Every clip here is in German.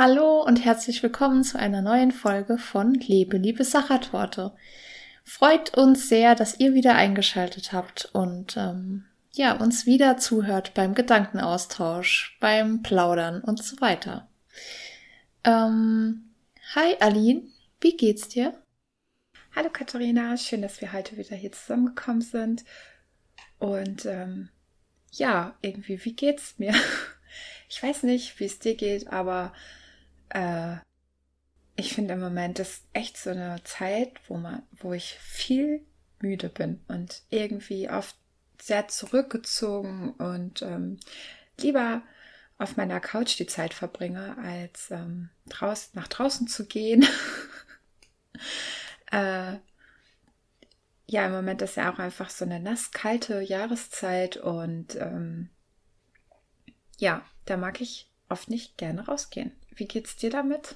Hallo und herzlich willkommen zu einer neuen Folge von Lebe, liebe Sachertorte. Freut uns sehr, dass ihr wieder eingeschaltet habt und uns wieder zuhört beim Gedankenaustausch, beim Plaudern und so weiter. Hi Aline, wie geht's dir? Hallo Katharina, schön, dass wir heute wieder hier zusammengekommen sind. Und wie geht's mir? Ich weiß nicht, wie es dir geht, aber ich finde im Moment ist echt so eine Zeit, wo ich viel müde bin und irgendwie oft sehr zurückgezogen und lieber auf meiner Couch die Zeit verbringe, als nach draußen zu gehen. Im Moment ist ja auch einfach so eine nasskalte Jahreszeit und da mag ich oft nicht gerne rausgehen. Wie geht's dir damit?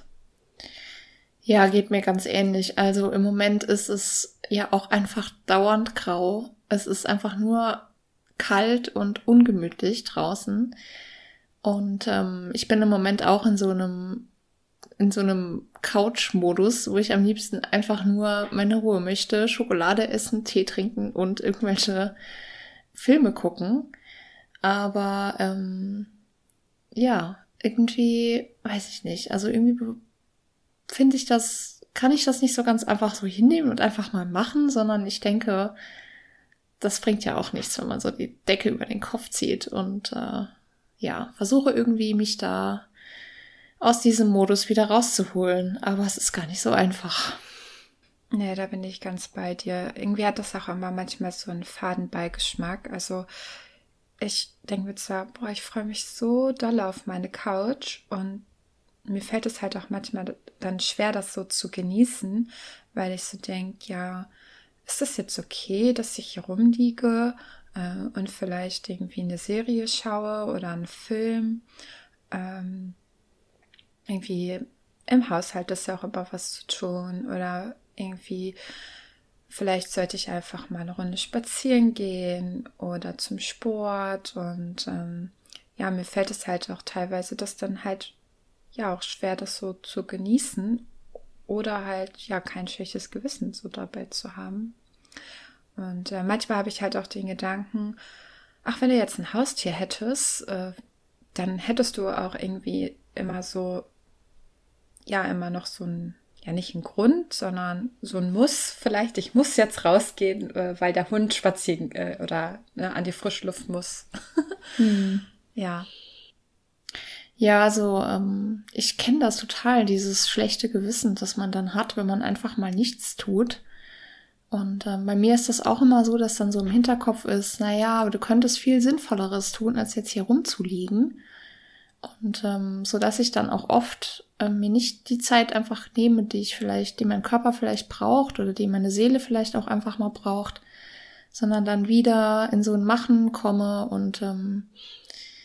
Ja, geht mir ganz ähnlich. Also im Moment ist es ja auch einfach dauernd grau. Es ist einfach nur kalt und ungemütlich draußen. Und ich bin im Moment auch in so einem Couch-Modus, wo ich am liebsten einfach nur meine Ruhe möchte, Schokolade essen, Tee trinken und irgendwelche Filme gucken. Aber irgendwie, weiß ich nicht, also irgendwie kann ich das nicht so ganz einfach so hinnehmen und einfach mal machen, sondern ich denke, das bringt ja auch nichts, wenn man so die Decke über den Kopf zieht und versuche irgendwie mich da aus diesem Modus wieder rauszuholen, aber es ist gar nicht so einfach. Nee, da bin ich ganz bei dir. Irgendwie hat das auch immer manchmal so einen Fadenbeigeschmack, also ich denke mir zwar, ich freue mich so doll auf meine Couch und mir fällt es halt auch manchmal dann schwer, das so zu genießen, weil ich so denke, ja, ist das jetzt okay, dass ich hier rumliege und vielleicht irgendwie eine Serie schaue oder einen Film? Irgendwie im Haushalt ist ja auch immer was zu tun oder irgendwie... Vielleicht sollte ich einfach mal eine Runde spazieren gehen oder zum Sport und mir fällt es halt auch teilweise das dann halt ja auch schwer, das so zu genießen oder halt ja kein schlechtes Gewissen so dabei zu haben. Und manchmal habe ich halt auch den Gedanken, ach, wenn du jetzt ein Haustier hättest, dann hättest du auch irgendwie immer so, ja, immer noch so ein, ja, nicht ein Grund, sondern so ein Muss vielleicht. Ich muss jetzt rausgehen, weil der Hund spazieren an die frische Luft muss. Hm. Ja. Ja, also ich kenne das total, dieses schlechte Gewissen, das man dann hat, wenn man einfach mal nichts tut. Und bei mir ist das auch immer so, dass dann so im Hinterkopf ist, naja, aber du könntest viel Sinnvolleres tun, als jetzt hier rumzuliegen. Und so dass ich dann auch oft mir nicht die Zeit einfach nehme, die mein Körper vielleicht braucht oder die meine Seele vielleicht auch einfach mal braucht, sondern dann wieder in so ein Machen komme und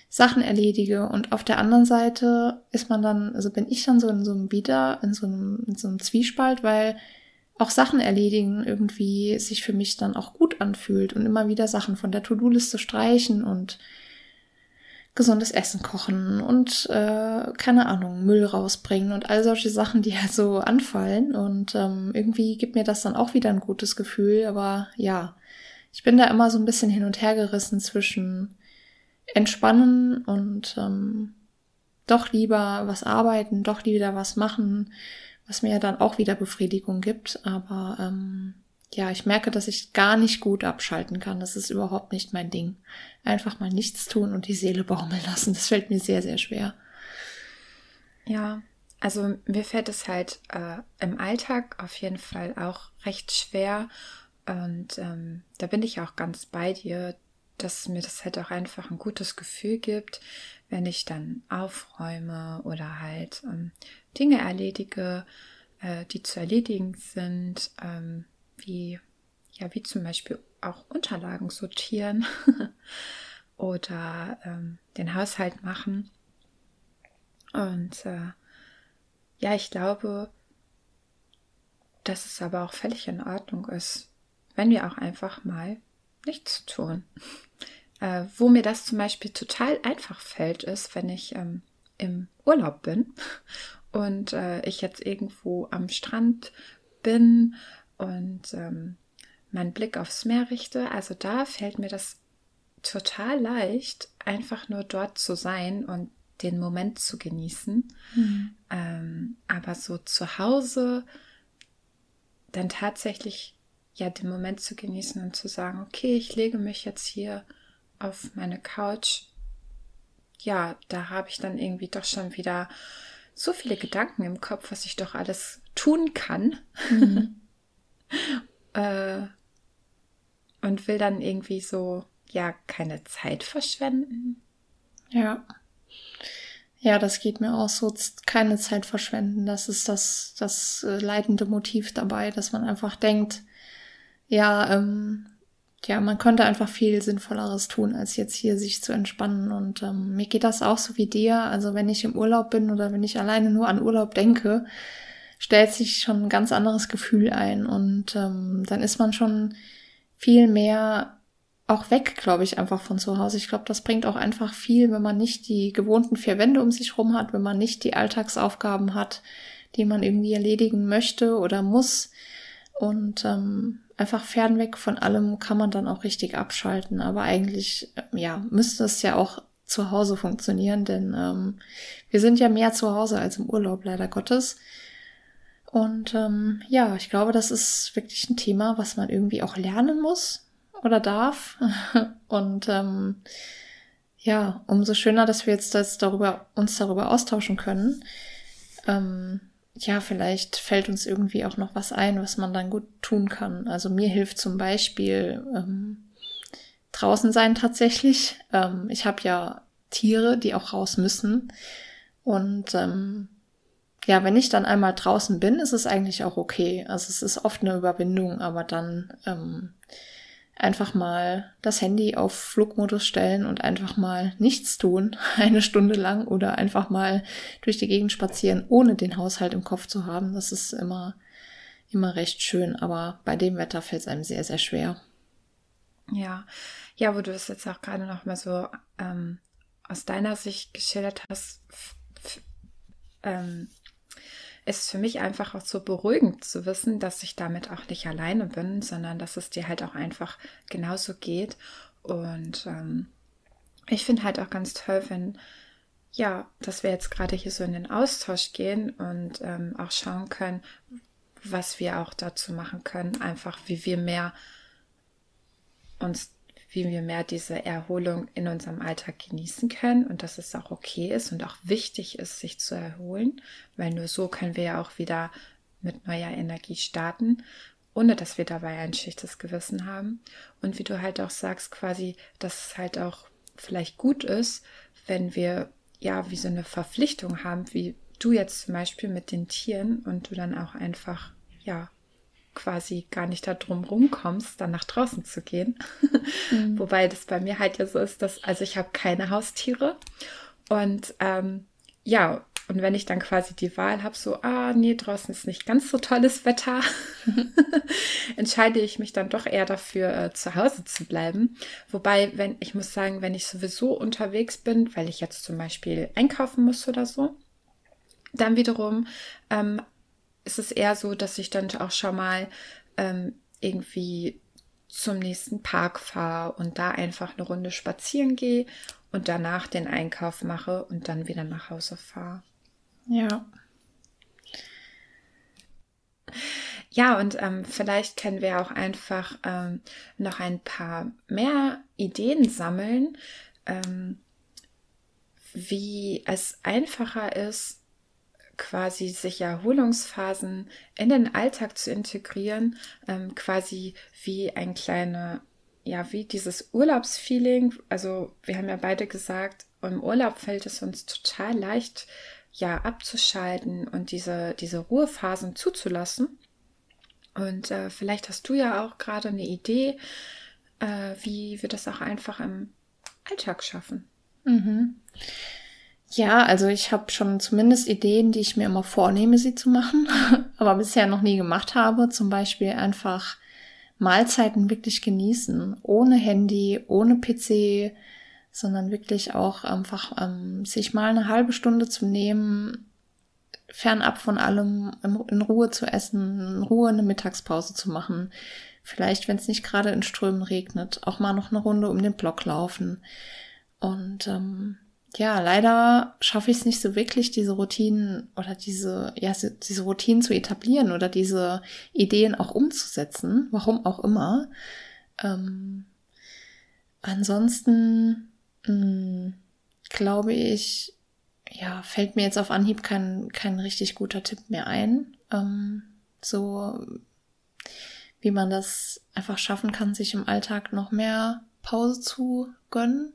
Sachen erledige. Und auf der anderen Seite bin ich dann so in so einem Zwiespalt, weil auch Sachen erledigen irgendwie sich für mich dann auch gut anfühlt und immer wieder Sachen von der To-Do-Liste streichen und gesundes Essen kochen und, Müll rausbringen und all solche Sachen, die halt so anfallen. Und irgendwie gibt mir das dann auch wieder ein gutes Gefühl. Aber ja, ich bin da immer so ein bisschen hin und her gerissen zwischen entspannen und doch lieber was arbeiten, doch lieber was machen, was mir dann auch wieder Befriedigung gibt. Aber ich merke, dass ich gar nicht gut abschalten kann. Das ist überhaupt nicht mein Ding. Einfach mal nichts tun und die Seele baumeln lassen. Das fällt mir sehr, sehr schwer. Ja, also mir fällt es halt im Alltag auf jeden Fall auch recht schwer. Und da bin ich auch ganz bei dir, dass mir das halt auch einfach ein gutes Gefühl gibt, wenn ich dann aufräume oder halt Dinge erledige, die zu erledigen sind, wie zum Beispiel auch Unterlagen sortieren oder den Haushalt machen. Und ich glaube, dass es aber auch völlig in Ordnung ist, wenn wir auch einfach mal nichts tun. Wo mir das zum Beispiel total einfach fällt, ist, wenn ich im Urlaub bin und ich jetzt irgendwo am Strand bin und meinen Blick aufs Meer richte, also da fällt mir das total leicht, einfach nur dort zu sein und den Moment zu genießen. Mhm. Aber so zu Hause dann tatsächlich ja den Moment zu genießen und zu sagen, okay, ich lege mich jetzt hier auf meine Couch. Ja, da habe ich dann irgendwie doch schon wieder so viele Gedanken im Kopf, was ich doch alles tun kann. Mhm. Und will dann irgendwie so, ja, keine Zeit verschwenden. Ja. Ja, das geht mir auch so, keine Zeit verschwenden, das ist das leitende Motiv dabei, dass man einfach denkt, ja, man könnte einfach viel Sinnvolleres tun, als jetzt hier sich zu entspannen, und mir geht das auch so wie dir, also wenn ich im Urlaub bin oder wenn ich alleine nur an Urlaub denke, stellt sich schon ein ganz anderes Gefühl ein, und dann ist man schon viel mehr auch weg, glaube ich, einfach von zu Hause. Ich glaube, das bringt auch einfach viel, wenn man nicht die gewohnten 4 Wände um sich rum hat, wenn man nicht die Alltagsaufgaben hat, die man irgendwie erledigen möchte oder muss. Und einfach fernweg von allem kann man dann auch richtig abschalten. Aber eigentlich, ja, müsste es ja auch zu Hause funktionieren, denn wir sind ja mehr zu Hause als im Urlaub, leider Gottes. Und ja, ich glaube, das ist wirklich ein Thema, was man irgendwie auch lernen muss. Oder darf. Und ja, umso schöner, dass wir jetzt uns darüber austauschen können. Ja, vielleicht fällt uns irgendwie auch noch was ein, was man dann gut tun kann. Also mir hilft zum Beispiel draußen sein tatsächlich. Ich habe ja Tiere, die auch raus müssen. Und ja, wenn ich dann einmal draußen bin, ist es eigentlich auch okay. Also es ist oft eine Überwindung, aber dann einfach mal das Handy auf Flugmodus stellen und einfach mal nichts tun, 1 Stunde lang, oder einfach mal durch die Gegend spazieren, ohne den Haushalt im Kopf zu haben. Das ist immer recht schön, aber bei dem Wetter fällt es einem sehr, sehr schwer. Ja, wo du es jetzt auch gerade noch mal so aus deiner Sicht geschildert hast, ist für mich einfach auch so beruhigend zu wissen, dass ich damit auch nicht alleine bin, sondern dass es dir halt auch einfach genauso geht. Und ich finde halt auch ganz toll, wenn, ja, dass wir jetzt gerade hier so in den Austausch gehen und auch schauen können, was wir auch dazu machen können, einfach wie wir mehr diese Erholung in unserem Alltag genießen können und dass es auch okay ist und auch wichtig ist, sich zu erholen, weil nur so können wir ja auch wieder mit neuer Energie starten, ohne dass wir dabei ein schlechtes Gewissen haben. Und wie du halt auch sagst, quasi, dass es halt auch vielleicht gut ist, wenn wir ja wie so eine Verpflichtung haben, wie du jetzt zum Beispiel mit den Tieren, und du dann auch einfach, ja, quasi gar nicht da drum rumkommst, dann nach draußen zu gehen. Mhm. Wobei das bei mir halt ja so ist, dass, also ich habe keine Haustiere, und ja, und wenn ich dann quasi die Wahl habe, so, nee, draußen ist nicht ganz so tolles Wetter, entscheide ich mich dann doch eher dafür, zu Hause zu bleiben. Wobei, ich muss sagen, wenn ich sowieso unterwegs bin, weil ich jetzt zum Beispiel einkaufen muss oder so, dann wiederum ist es eher so, dass ich dann auch schon mal irgendwie zum nächsten Park fahre und da einfach eine Runde spazieren gehe und danach den Einkauf mache und dann wieder nach Hause fahre. Ja. Ja, und vielleicht können wir auch einfach noch ein paar mehr Ideen sammeln, wie es einfacher ist, quasi sich Erholungsphasen in den Alltag zu integrieren, quasi wie ein kleiner, ja, wie dieses Urlaubsfeeling. Also wir haben ja beide gesagt, im Urlaub fällt es uns total leicht, ja, abzuschalten und diese Ruhephasen zuzulassen. Und vielleicht hast du ja auch gerade eine Idee, wie wir das auch einfach im Alltag schaffen. Mhm. Ja, also ich habe schon zumindest Ideen, die ich mir immer vornehme, sie zu machen, aber bisher noch nie gemacht habe. Zum Beispiel einfach Mahlzeiten wirklich genießen, ohne Handy, ohne PC, sondern wirklich auch einfach sich mal eine halbe Stunde zu nehmen, fernab von allem, in Ruhe zu essen, in Ruhe eine Mittagspause zu machen. Vielleicht, wenn es nicht gerade in Strömen regnet, auch mal noch eine Runde um den Block laufen. Und ja, leider schaffe ich es nicht so wirklich, diese Routinen oder diese Routinen zu etablieren oder diese Ideen auch umzusetzen, warum auch immer. Ansonsten glaube ich, ja, fällt mir jetzt auf Anhieb kein richtig guter Tipp mehr ein. So wie man das einfach schaffen kann, sich im Alltag noch mehr Pause zu gönnen.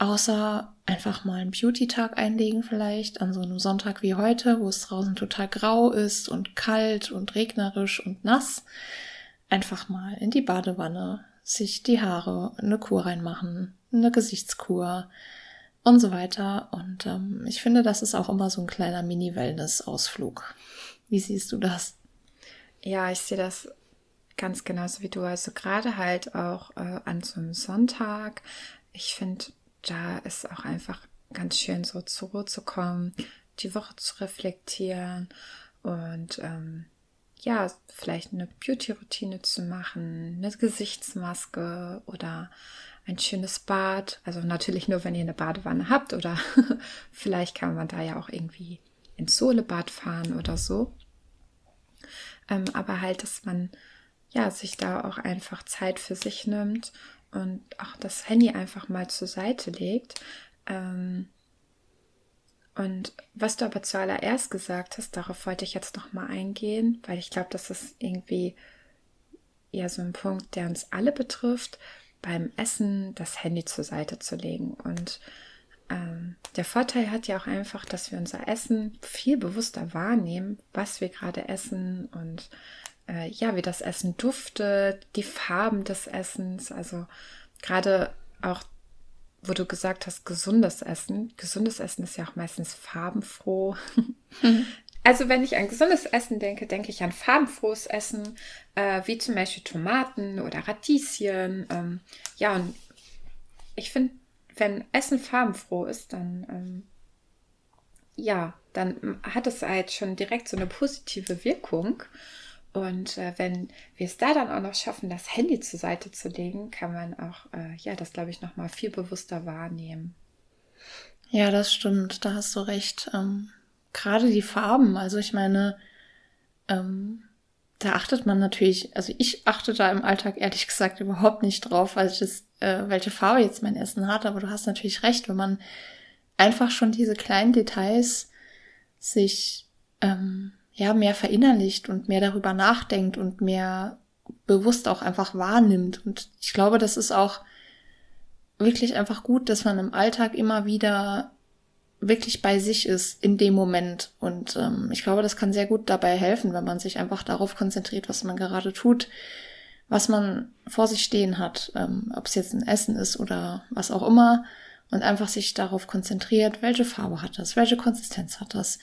Außer einfach mal einen Beauty-Tag einlegen vielleicht, an so einem Sonntag wie heute, wo es draußen total grau ist und kalt und regnerisch und nass. Einfach mal in die Badewanne, sich die Haare, eine Kur reinmachen, eine Gesichtskur und so weiter. Und ich finde, das ist auch immer so ein kleiner Mini-Wellness-Ausflug. Wie siehst du das? Ja, ich sehe das ganz genauso wie du. Also gerade halt auch an so einem Sonntag. Ich finde, da ist auch einfach ganz schön so zur Ruhe zu kommen, die Woche zu reflektieren und ja, vielleicht eine Beauty-Routine zu machen, eine Gesichtsmaske oder ein schönes Bad. Also natürlich nur, wenn ihr eine Badewanne habt oder vielleicht kann man da ja auch irgendwie ins Solebad fahren oder so. Aber halt, dass man ja sich da auch einfach Zeit für sich nimmt und auch das Handy einfach mal zur Seite legt. Und was du aber zuallererst gesagt hast, darauf wollte ich jetzt nochmal eingehen, weil ich glaube, das ist irgendwie ja so ein Punkt, der uns alle betrifft, beim Essen das Handy zur Seite zu legen. Und der Vorteil hat ja auch einfach, dass wir unser Essen viel bewusster wahrnehmen, was wir gerade essen und ja, wie das Essen duftet, die Farben des Essens, also gerade auch, wo du gesagt hast, gesundes Essen. Gesundes Essen ist ja auch meistens farbenfroh. Also wenn ich an gesundes Essen denke, denke ich an farbenfrohes Essen, wie zum Beispiel Tomaten oder Radieschen. Ja, und ich finde, wenn Essen farbenfroh ist, dann ja, dann hat es halt schon direkt so eine positive Wirkung. Und wenn wir es da dann auch noch schaffen, das Handy zur Seite zu legen, kann man auch, ja, das glaube ich, nochmal viel bewusster wahrnehmen. Ja, das stimmt, da hast du recht. Gerade die Farben, also ich meine, da achtet man natürlich, also ich achte da im Alltag ehrlich gesagt überhaupt nicht drauf, welche Farbe jetzt mein Essen hat, aber du hast natürlich recht, wenn man einfach schon diese kleinen Details sich ja, mehr verinnerlicht und mehr darüber nachdenkt und mehr bewusst auch einfach wahrnimmt. Und ich glaube, das ist auch wirklich einfach gut, dass man im Alltag immer wieder wirklich bei sich ist in dem Moment. Und ich glaube, das kann sehr gut dabei helfen, wenn man sich einfach darauf konzentriert, was man gerade tut, was man vor sich stehen hat, ob es jetzt ein Essen ist oder was auch immer, und einfach sich darauf konzentriert, welche Farbe hat das, welche Konsistenz hat das,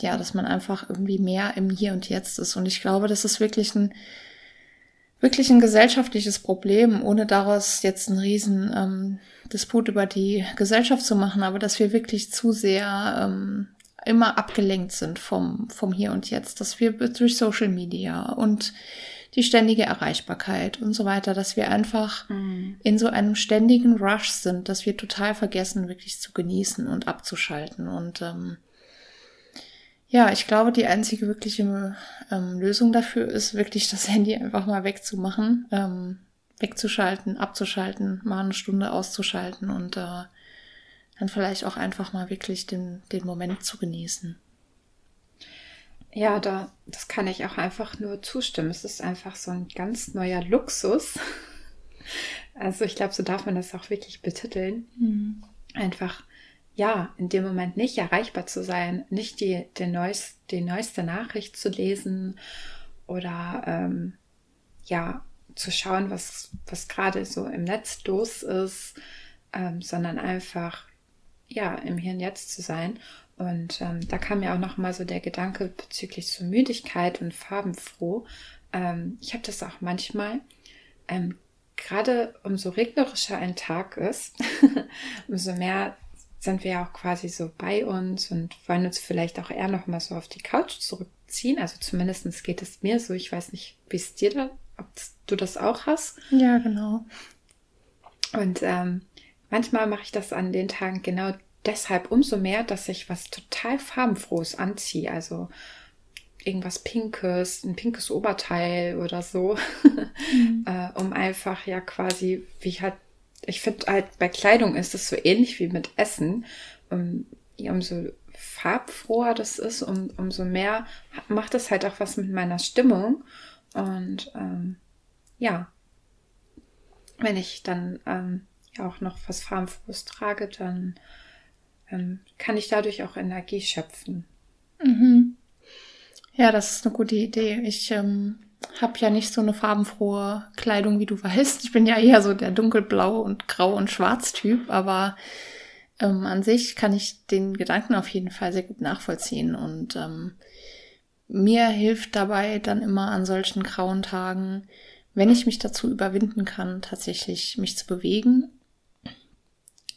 ja, dass man einfach irgendwie mehr im Hier und Jetzt ist. Und ich glaube, das ist wirklich ein gesellschaftliches Problem, ohne daraus jetzt einen riesen Disput über die Gesellschaft zu machen, aber dass wir wirklich zu sehr immer abgelenkt sind vom Hier und Jetzt, dass wir durch Social Media und die ständige Erreichbarkeit und so weiter, dass wir einfach in so einem ständigen Rush sind, dass wir total vergessen, wirklich zu genießen und abzuschalten. Und ja, ich glaube, die einzige wirkliche Lösung dafür ist wirklich, das Handy einfach mal wegzumachen, wegzuschalten, abzuschalten, mal eine Stunde auszuschalten und dann vielleicht auch einfach mal wirklich den Moment zu genießen. Ja, das kann ich auch einfach nur zustimmen. Es ist einfach so ein ganz neuer Luxus. Also ich glaube, so darf man das auch wirklich betiteln. Mhm. Einfach ja, in dem Moment nicht erreichbar zu sein, nicht die neueste Nachricht zu lesen oder ja, zu schauen, was gerade so im Netz los ist, sondern einfach ja, im Hier und Jetzt zu sein. Und da kam mir auch nochmal so der Gedanke bezüglich so Müdigkeit und farbenfroh. Ich habe das auch manchmal, gerade umso regnerischer ein Tag ist, umso mehr sind wir ja auch quasi so bei uns und wollen uns vielleicht auch eher nochmal so auf die Couch zurückziehen. Also zumindest geht es mir so. Ich weiß nicht, wie es dir da, ob du das auch hast. Ja, genau. Und manchmal mache ich das an den Tagen genau deshalb umso mehr, dass ich was total farbenfrohes anziehe. Also irgendwas Pinkes, ein pinkes Oberteil oder so, um einfach ja quasi, wie ich halt, ich finde halt bei Kleidung ist es so ähnlich wie mit Essen, umso farbfroher das ist, umso mehr macht es halt auch was mit meiner Stimmung und ja, wenn ich dann ja auch noch was farbenfrohes trage, dann kann ich dadurch auch Energie schöpfen. Mhm. Ja, das ist eine gute Idee. Ich habe ja nicht so eine farbenfrohe Kleidung, wie du weißt. Ich bin ja eher so der dunkelblau und grau und schwarz Typ, aber an sich kann ich den Gedanken auf jeden Fall sehr gut nachvollziehen. Und mir hilft dabei dann immer an solchen grauen Tagen, wenn ich mich dazu überwinden kann, tatsächlich mich zu bewegen,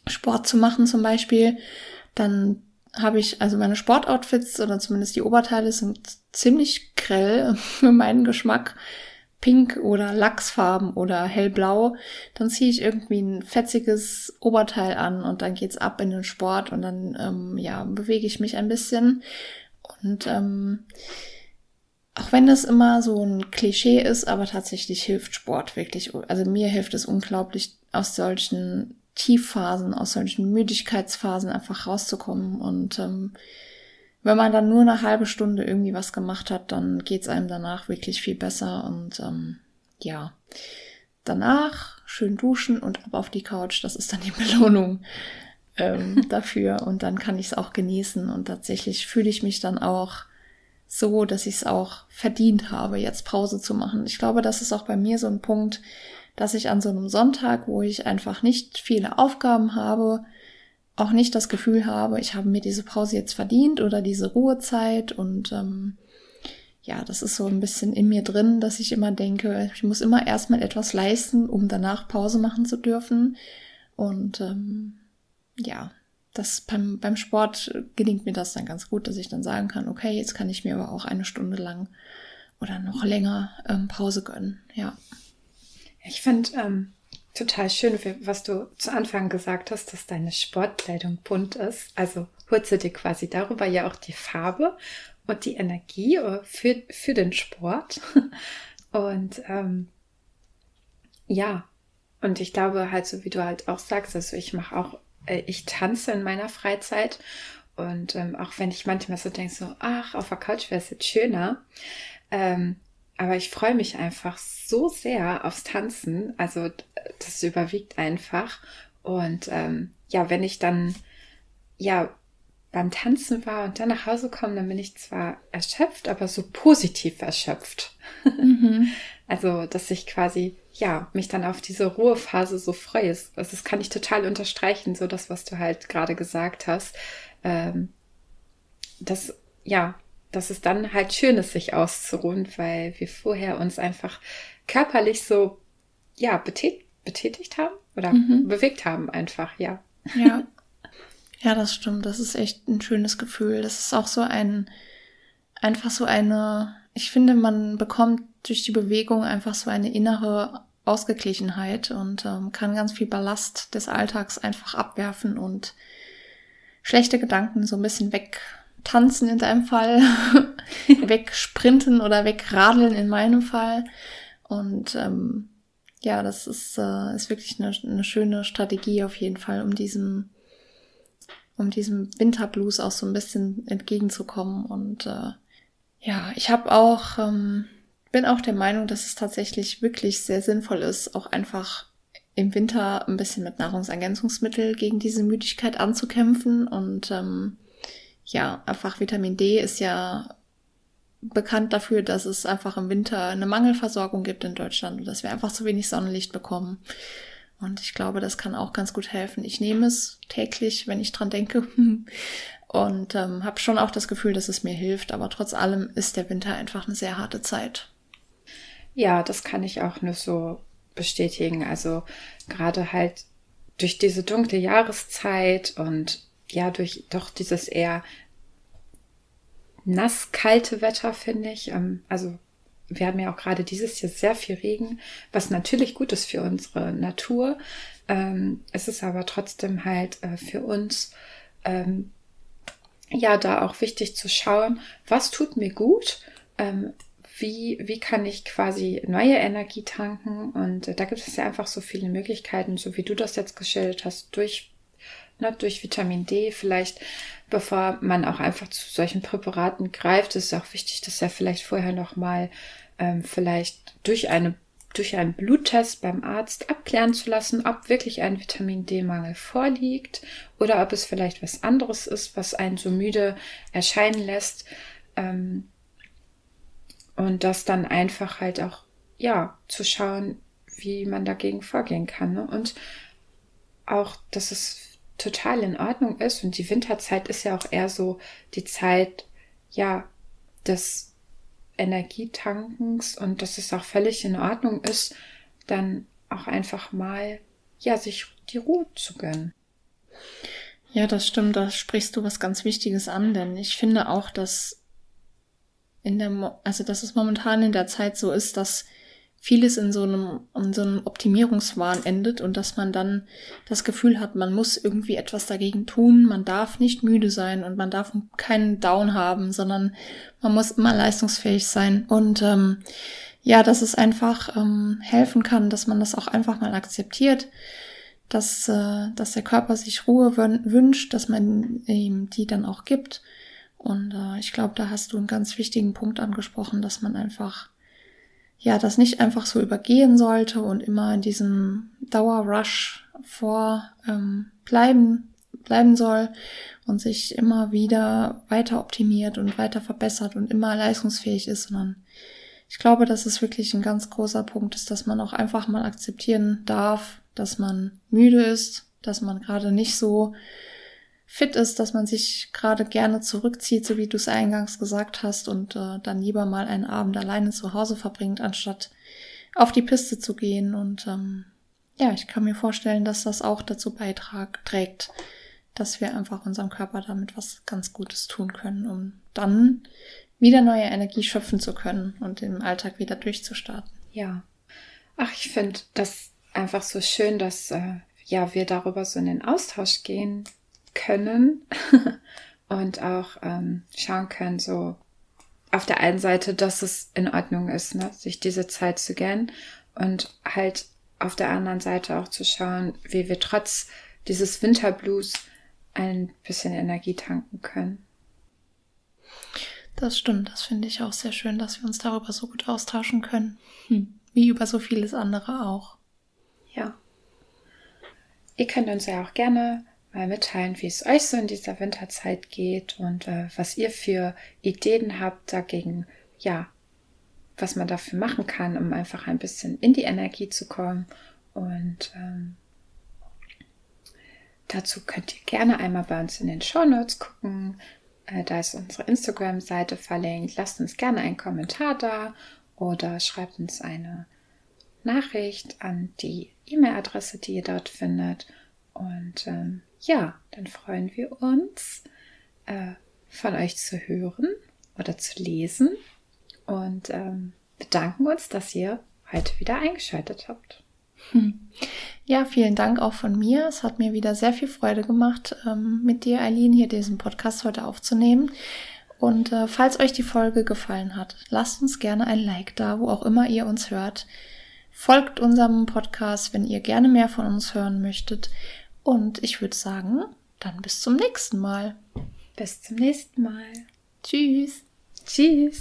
Sport zu machen zum Beispiel, dann habe ich, also meine Sportoutfits oder zumindest die Oberteile sind ziemlich grell für meinen Geschmack, pink oder lachsfarben oder hellblau, dann ziehe ich irgendwie ein fetziges Oberteil an und dann geht's ab in den Sport und dann ja, bewege ich mich ein bisschen und auch wenn das immer so ein Klischee ist, aber tatsächlich hilft Sport wirklich, also mir hilft es unglaublich, aus solchen Tiefphasen, aus solchen Müdigkeitsphasen einfach rauszukommen und wenn man dann nur eine halbe Stunde irgendwie was gemacht hat, dann geht's einem danach wirklich viel besser und ja, danach schön duschen und ab auf die Couch, das ist dann die Belohnung dafür und dann kann ich es auch genießen und tatsächlich fühle ich mich dann auch so, dass ich es auch verdient habe, jetzt Pause zu machen. Ich glaube, das ist auch bei mir so ein Punkt, dass ich an so einem Sonntag, wo ich einfach nicht viele Aufgaben habe, auch nicht das Gefühl habe, ich habe mir diese Pause jetzt verdient oder diese Ruhezeit und ja, das ist so ein bisschen in mir drin, dass ich immer denke, ich muss immer erstmal etwas leisten, um danach Pause machen zu dürfen und ja, das beim Sport gelingt mir das dann ganz gut, dass ich dann sagen kann, okay, jetzt kann ich mir aber auch eine Stunde lang oder noch länger Pause gönnen, ja. Ich finde total schön, was du zu Anfang gesagt hast, dass deine Sportkleidung bunt ist. Also holst du dir quasi darüber ja auch die Farbe und die Energie für den Sport. Und ja, und ich glaube halt, so wie du halt auch sagst, also ich mache auch, ich tanze in meiner Freizeit. Und auch wenn ich manchmal so denke, so, ach, auf der Couch wäre es jetzt schöner, aber ich freue mich einfach so sehr aufs Tanzen, also das überwiegt einfach und ja, wenn ich dann ja beim Tanzen war und dann nach Hause komme, dann bin ich zwar erschöpft, aber so positiv erschöpft. Mhm. Also, dass ich quasi, ja, mich dann auf diese Ruhephase so freue. Also, das kann ich total unterstreichen, so das, was du halt gerade gesagt hast, dass, ja, dass es dann halt schön ist, sich auszuruhen, weil wir vorher uns einfach körperlich so, ja, betätigt haben oder bewegt haben einfach, ja. Ja. Ja, das stimmt. Das ist echt ein schönes Gefühl. Das ist auch so einfach so eine, ich finde, man bekommt durch die Bewegung einfach so eine innere Ausgeglichenheit und kann ganz viel Ballast des Alltags einfach abwerfen und schlechte Gedanken so ein bisschen wegtanzen in deinem Fall, wegsprinten oder wegradeln in meinem Fall. Und ja, das ist wirklich eine schöne Strategie auf jeden Fall, um diesem Winterblues auch so ein bisschen entgegenzukommen. Und ja, ich habe auch, bin auch der Meinung, dass es tatsächlich wirklich sehr sinnvoll ist, auch einfach im Winter ein bisschen mit Nahrungsergänzungsmitteln gegen diese Müdigkeit anzukämpfen und ja, einfach Vitamin D ist ja bekannt dafür, dass es einfach im Winter eine Mangelversorgung gibt in Deutschland und dass wir einfach zu wenig Sonnenlicht bekommen. Und ich glaube, das kann auch ganz gut helfen. Ich nehme es täglich, wenn ich dran denke und habe schon auch das Gefühl, dass es mir hilft. Aber trotz allem ist der Winter einfach eine sehr harte Zeit. Ja, das kann ich auch nur so bestätigen. Also gerade halt durch diese dunkle Jahreszeit und ja, durch doch dieses eher nass-kalte Wetter, finde ich. Also wir haben ja auch gerade dieses Jahr sehr viel Regen, was natürlich gut ist für unsere Natur. Es ist aber trotzdem halt für uns ja da auch wichtig zu schauen, was tut mir gut, wie kann ich quasi neue Energie tanken, und da gibt es ja einfach so viele Möglichkeiten, so wie du das jetzt geschildert hast, durch Vitamin D vielleicht, bevor man auch einfach zu solchen Präparaten greift. Ist auch wichtig, dass ja vielleicht vorher nochmal vielleicht durch einen Bluttest beim Arzt abklären zu lassen, ob wirklich ein Vitamin D-Mangel vorliegt oder ob es vielleicht was anderes ist, was einen so müde erscheinen lässt. Und das dann einfach halt auch, ja, zu schauen, wie man dagegen vorgehen kann, ne? Und auch, dass es total in Ordnung ist. Und die Winterzeit ist ja auch eher so die Zeit, ja, des Energietankens, und dass es auch völlig in Ordnung ist, dann auch einfach mal, ja, sich die Ruhe zu gönnen. Ja, das stimmt. Da sprichst du was ganz Wichtiges an, denn ich finde auch, dass dass es momentan in der Zeit so ist, dass vieles in so einem Optimierungswahn endet und dass man dann das Gefühl hat, man muss irgendwie etwas dagegen tun, man darf nicht müde sein und man darf keinen Down haben, sondern man muss immer leistungsfähig sein. Und ja, dass es einfach helfen kann, dass man das auch einfach mal akzeptiert, dass der Körper sich Ruhe wünscht, dass man ihm die dann auch gibt. Und ich glaube, da hast du einen ganz wichtigen Punkt angesprochen, dass man einfach, ja, das nicht einfach so übergehen sollte und immer in diesem Dauerrush bleiben soll und sich immer wieder weiter optimiert und weiter verbessert und immer leistungsfähig ist, sondern ich glaube, dass es wirklich ein ganz großer Punkt ist, dass man auch einfach mal akzeptieren darf, dass man müde ist, dass man gerade nicht so fit ist, dass man sich gerade gerne zurückzieht, so wie du es eingangs gesagt hast, und dann lieber mal einen Abend alleine zu Hause verbringt, anstatt auf die Piste zu gehen. Und ja, ich kann mir vorstellen, dass das auch dazu beiträgt, dass wir einfach unserem Körper damit was ganz Gutes tun können, um dann wieder neue Energie schöpfen zu können und im Alltag wieder durchzustarten. Ja, ach, ich finde das einfach so schön, dass ja, wir darüber so in den Austausch gehen können und auch schauen können, so auf der einen Seite, dass es in Ordnung ist, ne, sich diese Zeit zu gönnen, und halt auf der anderen Seite auch zu schauen, wie wir trotz dieses Winterblues ein bisschen Energie tanken können. Das stimmt, das finde ich auch sehr schön, dass wir uns darüber so gut austauschen können, wie über so vieles andere auch. Ja. Ihr könnt uns ja auch gerne mal mitteilen, wie es euch so in dieser Winterzeit geht und was ihr für Ideen habt dagegen, ja, was man dafür machen kann, um einfach ein bisschen in die Energie zu kommen. Und dazu könnt ihr gerne einmal bei uns in den Shownotes gucken. Da ist unsere Instagram-Seite verlinkt. Lasst uns gerne einen Kommentar da oder schreibt uns eine Nachricht an die E-Mail-Adresse, die ihr dort findet. Und ja, dann freuen wir uns, von euch zu hören oder zu lesen, und bedanken uns, dass ihr heute wieder eingeschaltet habt. Ja, vielen Dank auch von mir. Es hat mir wieder sehr viel Freude gemacht, mit dir, Aileen, hier diesen Podcast heute aufzunehmen. Und falls euch die Folge gefallen hat, lasst uns gerne ein Like da, wo auch immer ihr uns hört. Folgt unserem Podcast, wenn ihr gerne mehr von uns hören möchtet. Und ich würde sagen, dann bis zum nächsten Mal. Bis zum nächsten Mal. Tschüss. Tschüss.